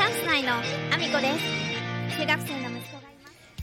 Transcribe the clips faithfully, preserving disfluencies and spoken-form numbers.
チャンス内のアミコです。中学生の息子がいます。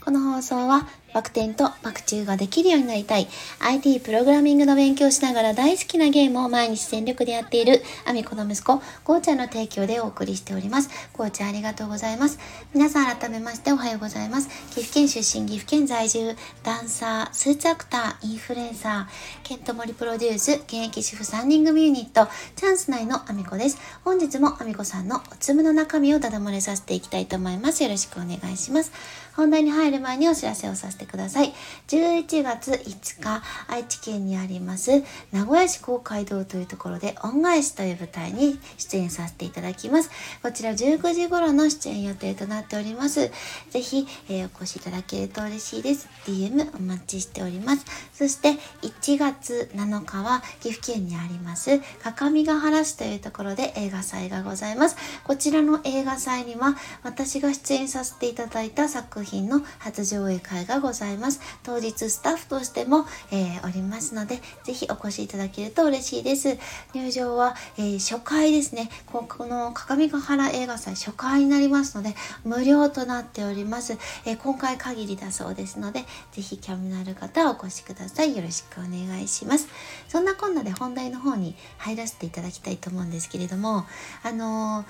この放送はバク転とバク宙ができるようになりたい アイティー プログラミングの勉強しながら大好きなゲームを毎日全力でやっているアミコの息子ゴーちゃんの提供でお送りしております。ゴーちゃんありがとうございます。皆さん改めましておはようございます。岐阜県出身、岐阜県在住、ダンサー、スーツアクター、インフルエンサー、ケントモリプロデュース、現役主婦さんにん組ユニットチャンス内のアミコです。本日もアミコさんのおつむの中身をダダ漏れさせていきたいと思います。よろしくお願いします。本題に入る前にお知らせをさせてください。じゅういちがついつか、愛知県にあります名古屋市公会堂というところで恩返しという舞台に出演させていただきます。こちらじゅうくじ頃の出演予定となっております。ぜひ、えー、お越しいただけると嬉しいです。 ディーエム お待ちしております。そしていちがつなのかは岐阜県にあります各務原市というところで映画祭がございます。こちらの映画祭には私が出演させていただいた作品の初上映会がございます。当日スタッフとしても、えー、おりますので、ぜひお越しいただけると嬉しいです。入場は、えー、初回ですね。この各務原映画祭初回になりますので無料となっております。えー、今回限りだそうですので、ぜひ興味のある方はお越しください。よろしくお願いします。そんなこんなで本題の方に入らせていただきたいと思うんですけれども、あの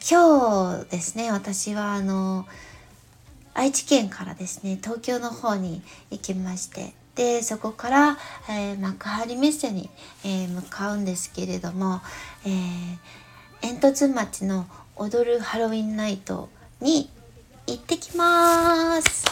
ー、今日ですね、私はあのー愛知県からですね、東京の方に行きまして、でそこから、えー、幕張メッセに、えー、向かうんですけれども、えー、煙突町の踊るハロウィンナイトに行ってきます。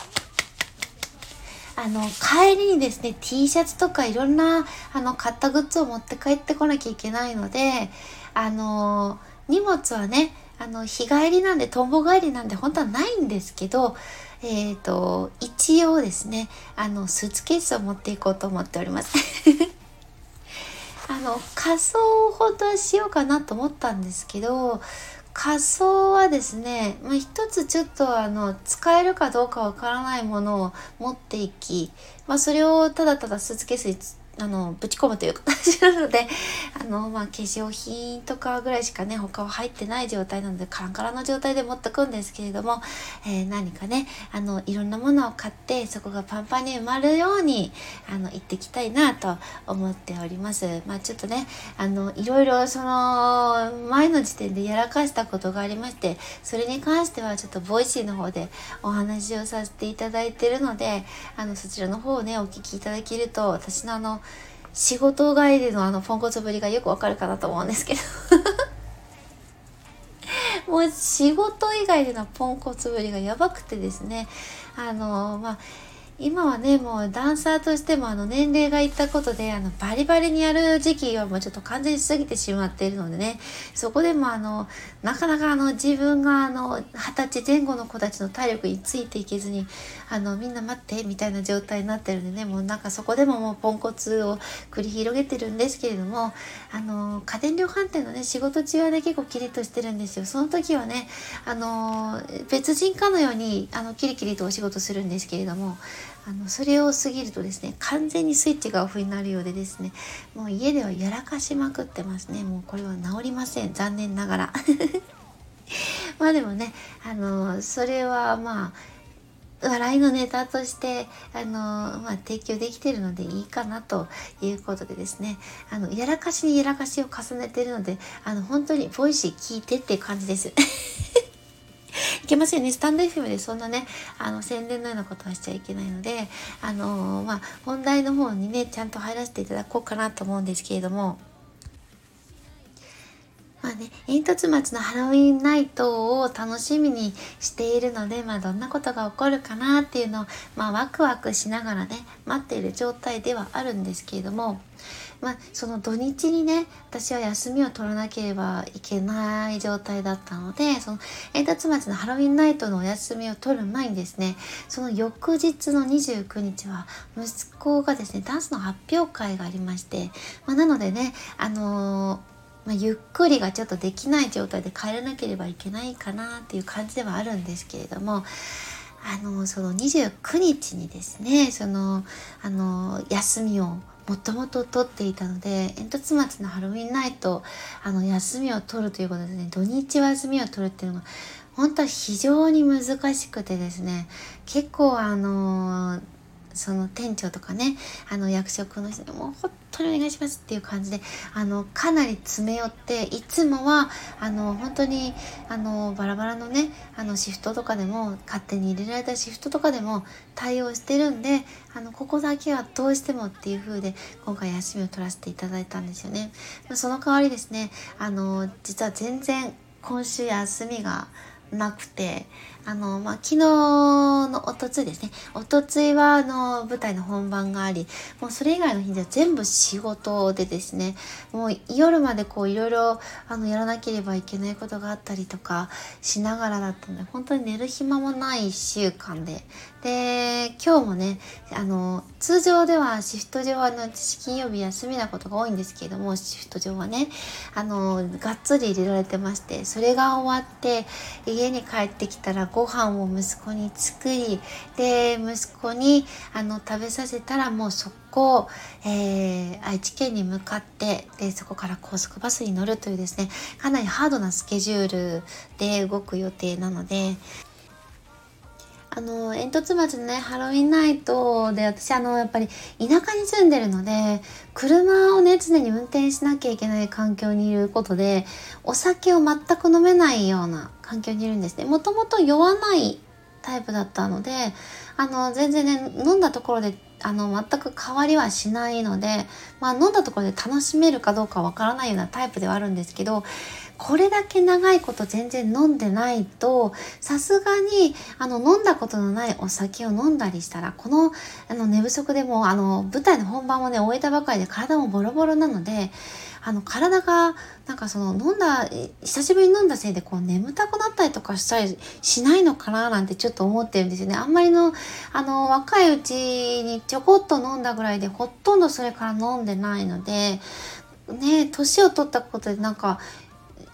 あの帰りにですね、 T シャツとかいろんなあの買ったグッズを持って帰ってこなきゃいけないので、あの荷物はね、あの日帰りなんで、とんぼ帰りなんで本当はないんですけど、えっと一応ですね、あのスーツケースを持っていこうと思っておりますあの仮装を本当はしようかなと思ったんですけど、仮装はですね、まあ、一つちょっとあの使えるかどうかわからないものを持っていき、まあ、それをただただスーツケースにあのぶち込むという形なので、あの、まあ、化粧品とかぐらいしかね他は入ってない状態なので、カランカランの状態で持ってくんですけれども、えー、何かね、あのいろんなものを買ってそこがパンパンに埋まるようにあの行ってきたいなと思っております。まあ、ちょっとね、あのいろいろその前の時点でやらかしたことがありまして、それに関してはちょっとボイシーの方でお話をさせていただいているので、あのそちらの方をねお聞きいただけると、私のあの仕事外でのあのポンコツぶりがよくわかるかなと思うんですけどもう仕事以外でのポンコツぶりがやばくてですね、あのまあ今はね、もうダンサーとしてもあの年齢がいったことで、あのバリバリにやる時期はもうちょっと完全に過ぎてしまっているのでね、そこでもあのなかなかあの自分があのはたちぜん後の子たちの体力についていけずに、あのみんな待ってみたいな状態になってるんでね、もうなんかそこでももうポンコツを繰り広げてるんですけれども、あの家電量販店のね仕事中はね結構キリッとしてるんですよ。その時はね、あの別人かのようにあのキリキリとお仕事するんですけれども、あのそれを過ぎるとですね、完全にスイッチがオフになるようでですね、もう家ではやらかしまくってますね。もうこれは治りません、残念ながらまあでもね、あのそれはまあ笑いのネタとしてあの、まあ、提供できているのでいいかなということでですね、あのやらかしにやらかしを重ねているので、あの本当にボイシー聞いてっていう感じですいけませんね。スタンド エフエム でそんなね、あの宣伝のようなことはしちゃいけないので、あのー、まあ本題の方にねちゃんと入らせていただこうかなと思うんですけれども、まあね、煙突町のハロウィンナイトを楽しみにしているので、まあ、どんなことが起こるかなっていうのを、まあ、ワクワクしながらね待っている状態ではあるんですけれども、まあ、その土日にね私は休みを取らなければいけない状態だったので、その煙突町のハロウィンナイトのお休みを取る前にですね、その翌日のにじゅうくにちは息子がですねダンスの発表会がありまして、まあ、なのでね、あのーまあ、ゆっくりがちょっとできない状態で帰らなければいけないかなっていう感じではあるんですけれども、あのそのにじゅうくにちにですね、そのあの休みをもともと取っていたので、煙突町のハロウィンナイト、あの休みを取るということですね、土日休みを取るっていうのが本当は非常に難しくてですね、結構あのその店長とかね、あの役職の人にもう本当にお願いしますっていう感じで、あのかなり詰め寄って、いつもはあの本当にあのバラバラのね、あのシフトとかでも、勝手に入れられたシフトとかでも対応してるんで、あのここだけはどうしてもっていう風で今回休みを取らせていただいたんですよね。その代わりですね、あの実は全然今週休みがなくて、あの、まあ、昨日のおとついですね、おとついはあの舞台の本番があり、もうそれ以外の日では全部仕事でですね、もう夜までこういろいろあのやらなければいけないことがあったりとかしながらだったので、本当に寝る暇もないいっしゅうかんで、で今日もね、あの通常ではシフト上はの金曜日休みなことが多いんですけれども、シフト上はね、あのがっつり入れられてまして、それが終わって家に帰ってきたらご飯を息子に作り、で息子にあの食べさせたら、もう速攻、えー、愛知県に向かって、でそこから高速バスに乗るというですね、かなりハードなスケジュールで動く予定なので、あの煙突町のねハロウィンナイトで、私あのやっぱり田舎に住んでるので、車をね常に運転しなきゃいけない環境にいることで、お酒を全く飲めないような環境にいるんですね。もともと酔わないタイプだったので、あの全然ね飲んだところであの全く変わりはしないので、まあ、飲んだところで楽しめるかどうかわからないようなタイプではあるんですけど、これだけ長いこと全然飲んでないと、さすがにあの飲んだことのないお酒を飲んだりしたら、この、 あの寝不足でもうあの舞台の本番をね終えたばかりで体もボロボロなので、あの体がなんかその飲んだ久しぶりに飲んだせいでこう眠たくなったりとかしたりしないのかななんてちょっと思ってるんですよね。あんまりのあの若いうちにちょこっと飲んだぐらいで、ほとんどそれから飲んでないのでね、年を取ったことでなんか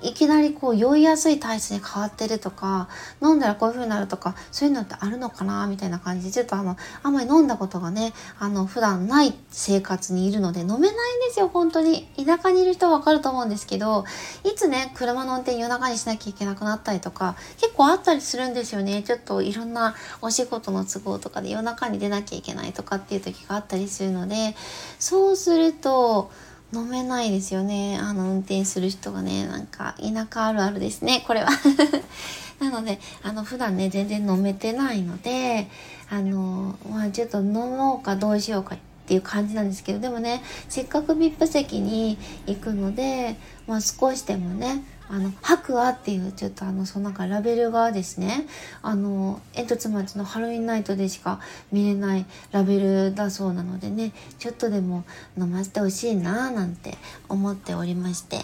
いきなりこう酔いやすい体質に変わってるとか、飲んだらこういう風になるとか、そういうのってあるのかなみたいな感じで、ちょっとあのあんまり飲んだことがねあの普段ない生活にいるので飲めないんですよ。本当に田舎にいる人は分かると思うんですけど、いつね車の運転夜中にしなきゃいけなくなったりとか結構あったりするんですよね。ちょっといろんなお仕事の都合とかで夜中に出なきゃいけないとかっていう時があったりするので、そうすると飲めないですよね。あの運転する人がね、なんか田舎あるあるですね、これはなのであの普段ね全然飲めてないので、あのまあちょっと飲もうかどうしようかっていう感じなんですけど、でもねせっかく ブイアイピー 席に行くので、まあ少しでもねあの白亜っていうちょっとあのそのなんかラベルがですね、あの煙突町のハロウィンナイトでしか見れないラベルだそうなのでね、ちょっとでも飲ませてほしいなーなんて思っておりまして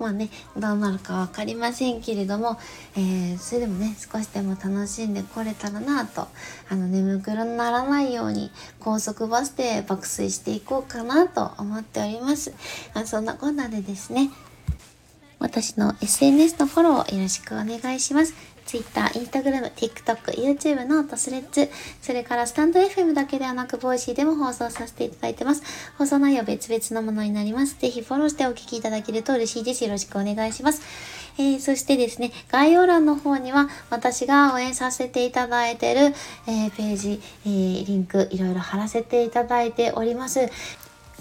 まあねどうなるかわかりませんけれども、えー、それでもね少しでも楽しんでこれたらなと、あの眠くならないように高速バスで爆睡していこうかなと思っております。あ、そんなこんなでですね、私の エスエヌエス のフォローをよろしくお願いします。Twitter、Instagram、TikTok、YouTube のとスレッズ、それからスタンド エフエム だけではなくボイシーでも放送させていただいてます。放送内容別々のものになります。ぜひフォローしてお聞きいただけると嬉しいです。よろしくお願いします。えー、そしてですね、概要欄の方には私が応援させていただいている、えー、ページ、えー、リンクいろいろ貼らせていただいております。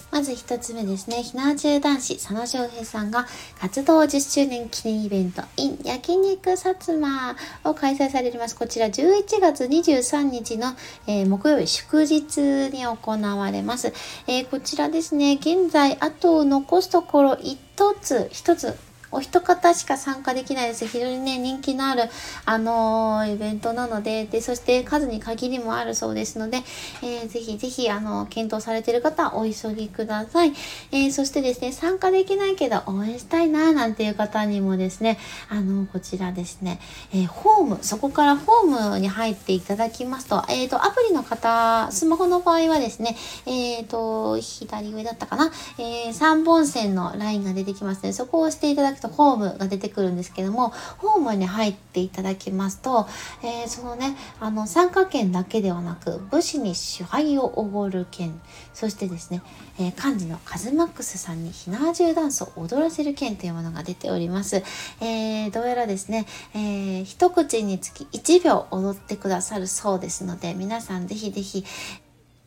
まず一つ目ですね、ひなわ銃男子佐野翔平さんが活動じゅっしゅうねん記念イベント in 焼肉薩摩を開催されます。こちらじゅういちがつにじゅうさんにちの、えー、木曜日祝日に行われます、えー、こちらですね、現在あと残すところ一つ一つお一方しか参加できないです。非常にね、人気のある、あのー、イベントなので、で、そして数に限りもあるそうですので、えー、ぜひぜひ、あのー、検討されている方はお急ぎください。えー、そしてですね、参加できないけど応援したいな、なんていう方にもですね、あのー、こちらですね、えー、ホーム、そこからホームに入っていただきますと、えっと、アプリの方、スマホの場合はですね、えっと、左上だったかな、えー、さんぼんせんのラインが出てきますね。そこを押していただきくとホームが出てくるんですけども、ホームに入っていただきますと、えー、そのねあの参加権だけではなく武士に主杯をおごる権、そしてですね、えー、幹事のカズマックスさんに火縄銃ダンスを踊らせる権というものが出ております。えー、どうやらですね、えー、一口につきいちびょう踊ってくださるそうですので、皆さんぜひぜひ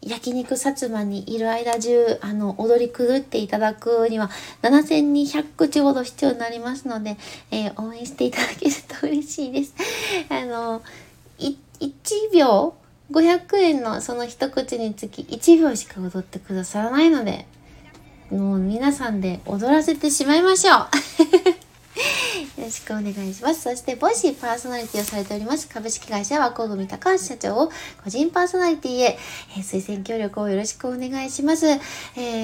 焼肉薩摩にいる間中あの踊り狂っていただくにはななせんにひゃくくちほど必要になりますので、えー、応援していただけると嬉しいです。あのいちびょうごひゃくえんのその一口につきいちびょうしか踊ってくださらないので、もう皆さんで踊らせてしまいましょう。よろしくお願いします。そしてボイシーパーソナリティをされております株式会社和光組高橋社長を個人パーソナリティへ、えー、推薦協力をよろしくお願いします。え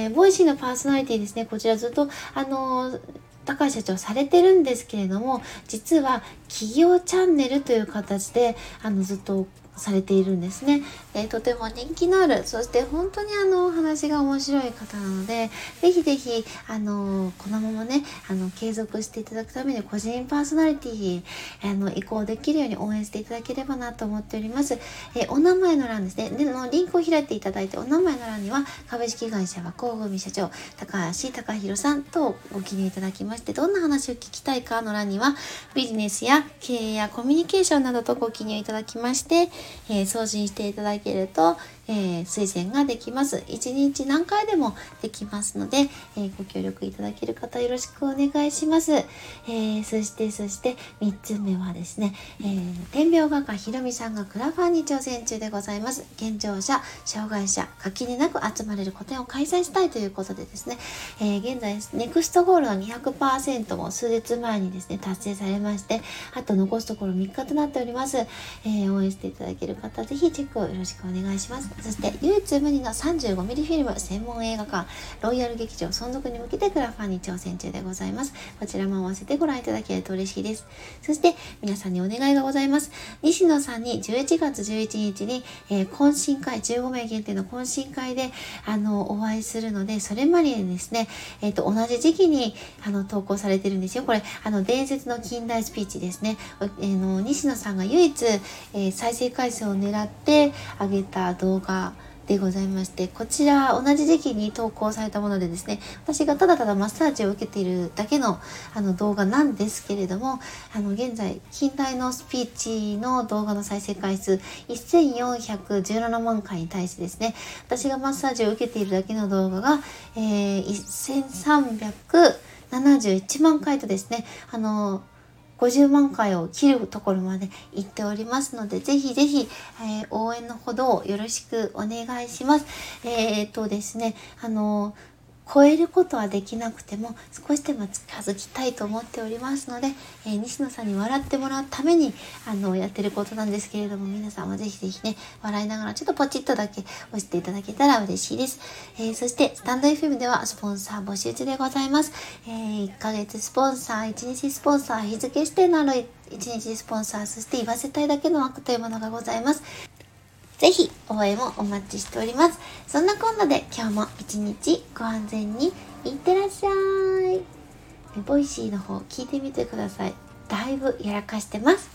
ー、ボイシーのパーソナリティですね、こちらずっとあのー、高橋社長されてるんですけれども、実は企業チャンネルという形であのずっとされているんですね。えー、とても人気のある、そして本当にあの話が面白い方なので、ぜひぜひあのこのままねあの継続していただくために個人パーソナリティあの移行できるように応援していただければなと思っております。えー、お名前の欄ですね、でのリンクを開いていただいて、お名前の欄には株式会社和光組社長高橋隆弘さんとご記入いただきまして、どんな話を聞きたいかの欄にはビジネスや経営やコミュニケーションなどとご記入いただきまして、えー、送信していただけると、えー、推薦ができます。いちにち何回でもできますので、えー、ご協力いただける方よろしくお願いします。えー、そしてそしてみっつめはですね、えー、点描画家ひろみさんがクラファンに挑戦中でございます。健常者障害者垣根なく集まれる個展を開催したいということでですね、えー、現在ネクストゴールは にひゃくパーセント も数日前にですね達成されまして、あと残すところみっかとなっております。えー、応援していただける方ぜひチェックをよろしくお願いします。そして唯一無二の さんじゅうごミリ フィルム専門映画館ロイヤル劇場存続に向けてクラファンに挑戦中でございます。こちらも合わせてご覧いただけると嬉しいです。そして皆さんにお願いがございます。西野さんにじゅういちがつじゅういちにちに、えー、懇親会じゅうごめい限定の懇親会であのお会いするので、それまでにですね、えー、と同じ時期にあの投稿されてるんですよ。これあの伝説の近代スピーチですね。えー、の西野さんが唯一、えー、再生回数を狙って上げた動画でございまして、こちら同じ時期に投稿されたものでですね、私がただただマッサージを受けているだけのあの動画なんですけれども、あの現在近代のスピーチの動画の再生回数せんよんひゃくじゅうななまんかいに対してですね、私がマッサージを受けているだけの動画が、えー、せんさんびゃくななじゅういちまんかいとですね、あのごじゅうまんかいを切るところまで行っておりますので、ぜひぜひ、えー、応援のほどをよろしくお願いします。えー、っとですね、あのー超えることはできなくても少しでも近づきたいと思っておりますので、えー、西野さんに笑ってもらうためにあのやってることなんですけれども、皆さんはぜひぜひね笑いながらちょっとポチッとだけ押していただけたら嬉しいです。えー、そしてスタンド エフエム ではスポンサー募集中でございます。えー、いっかげつスポンサー、いちにちスポンサー、日付指定のあるいちにちスポンサー、そして言わせたいだけの枠というものがございます。ぜひ応援もお待ちしております。そんなこんなで今日も一日ご安全にいってらっしゃい。ボイシーの方聞いてみてください。だいぶやらかしてます。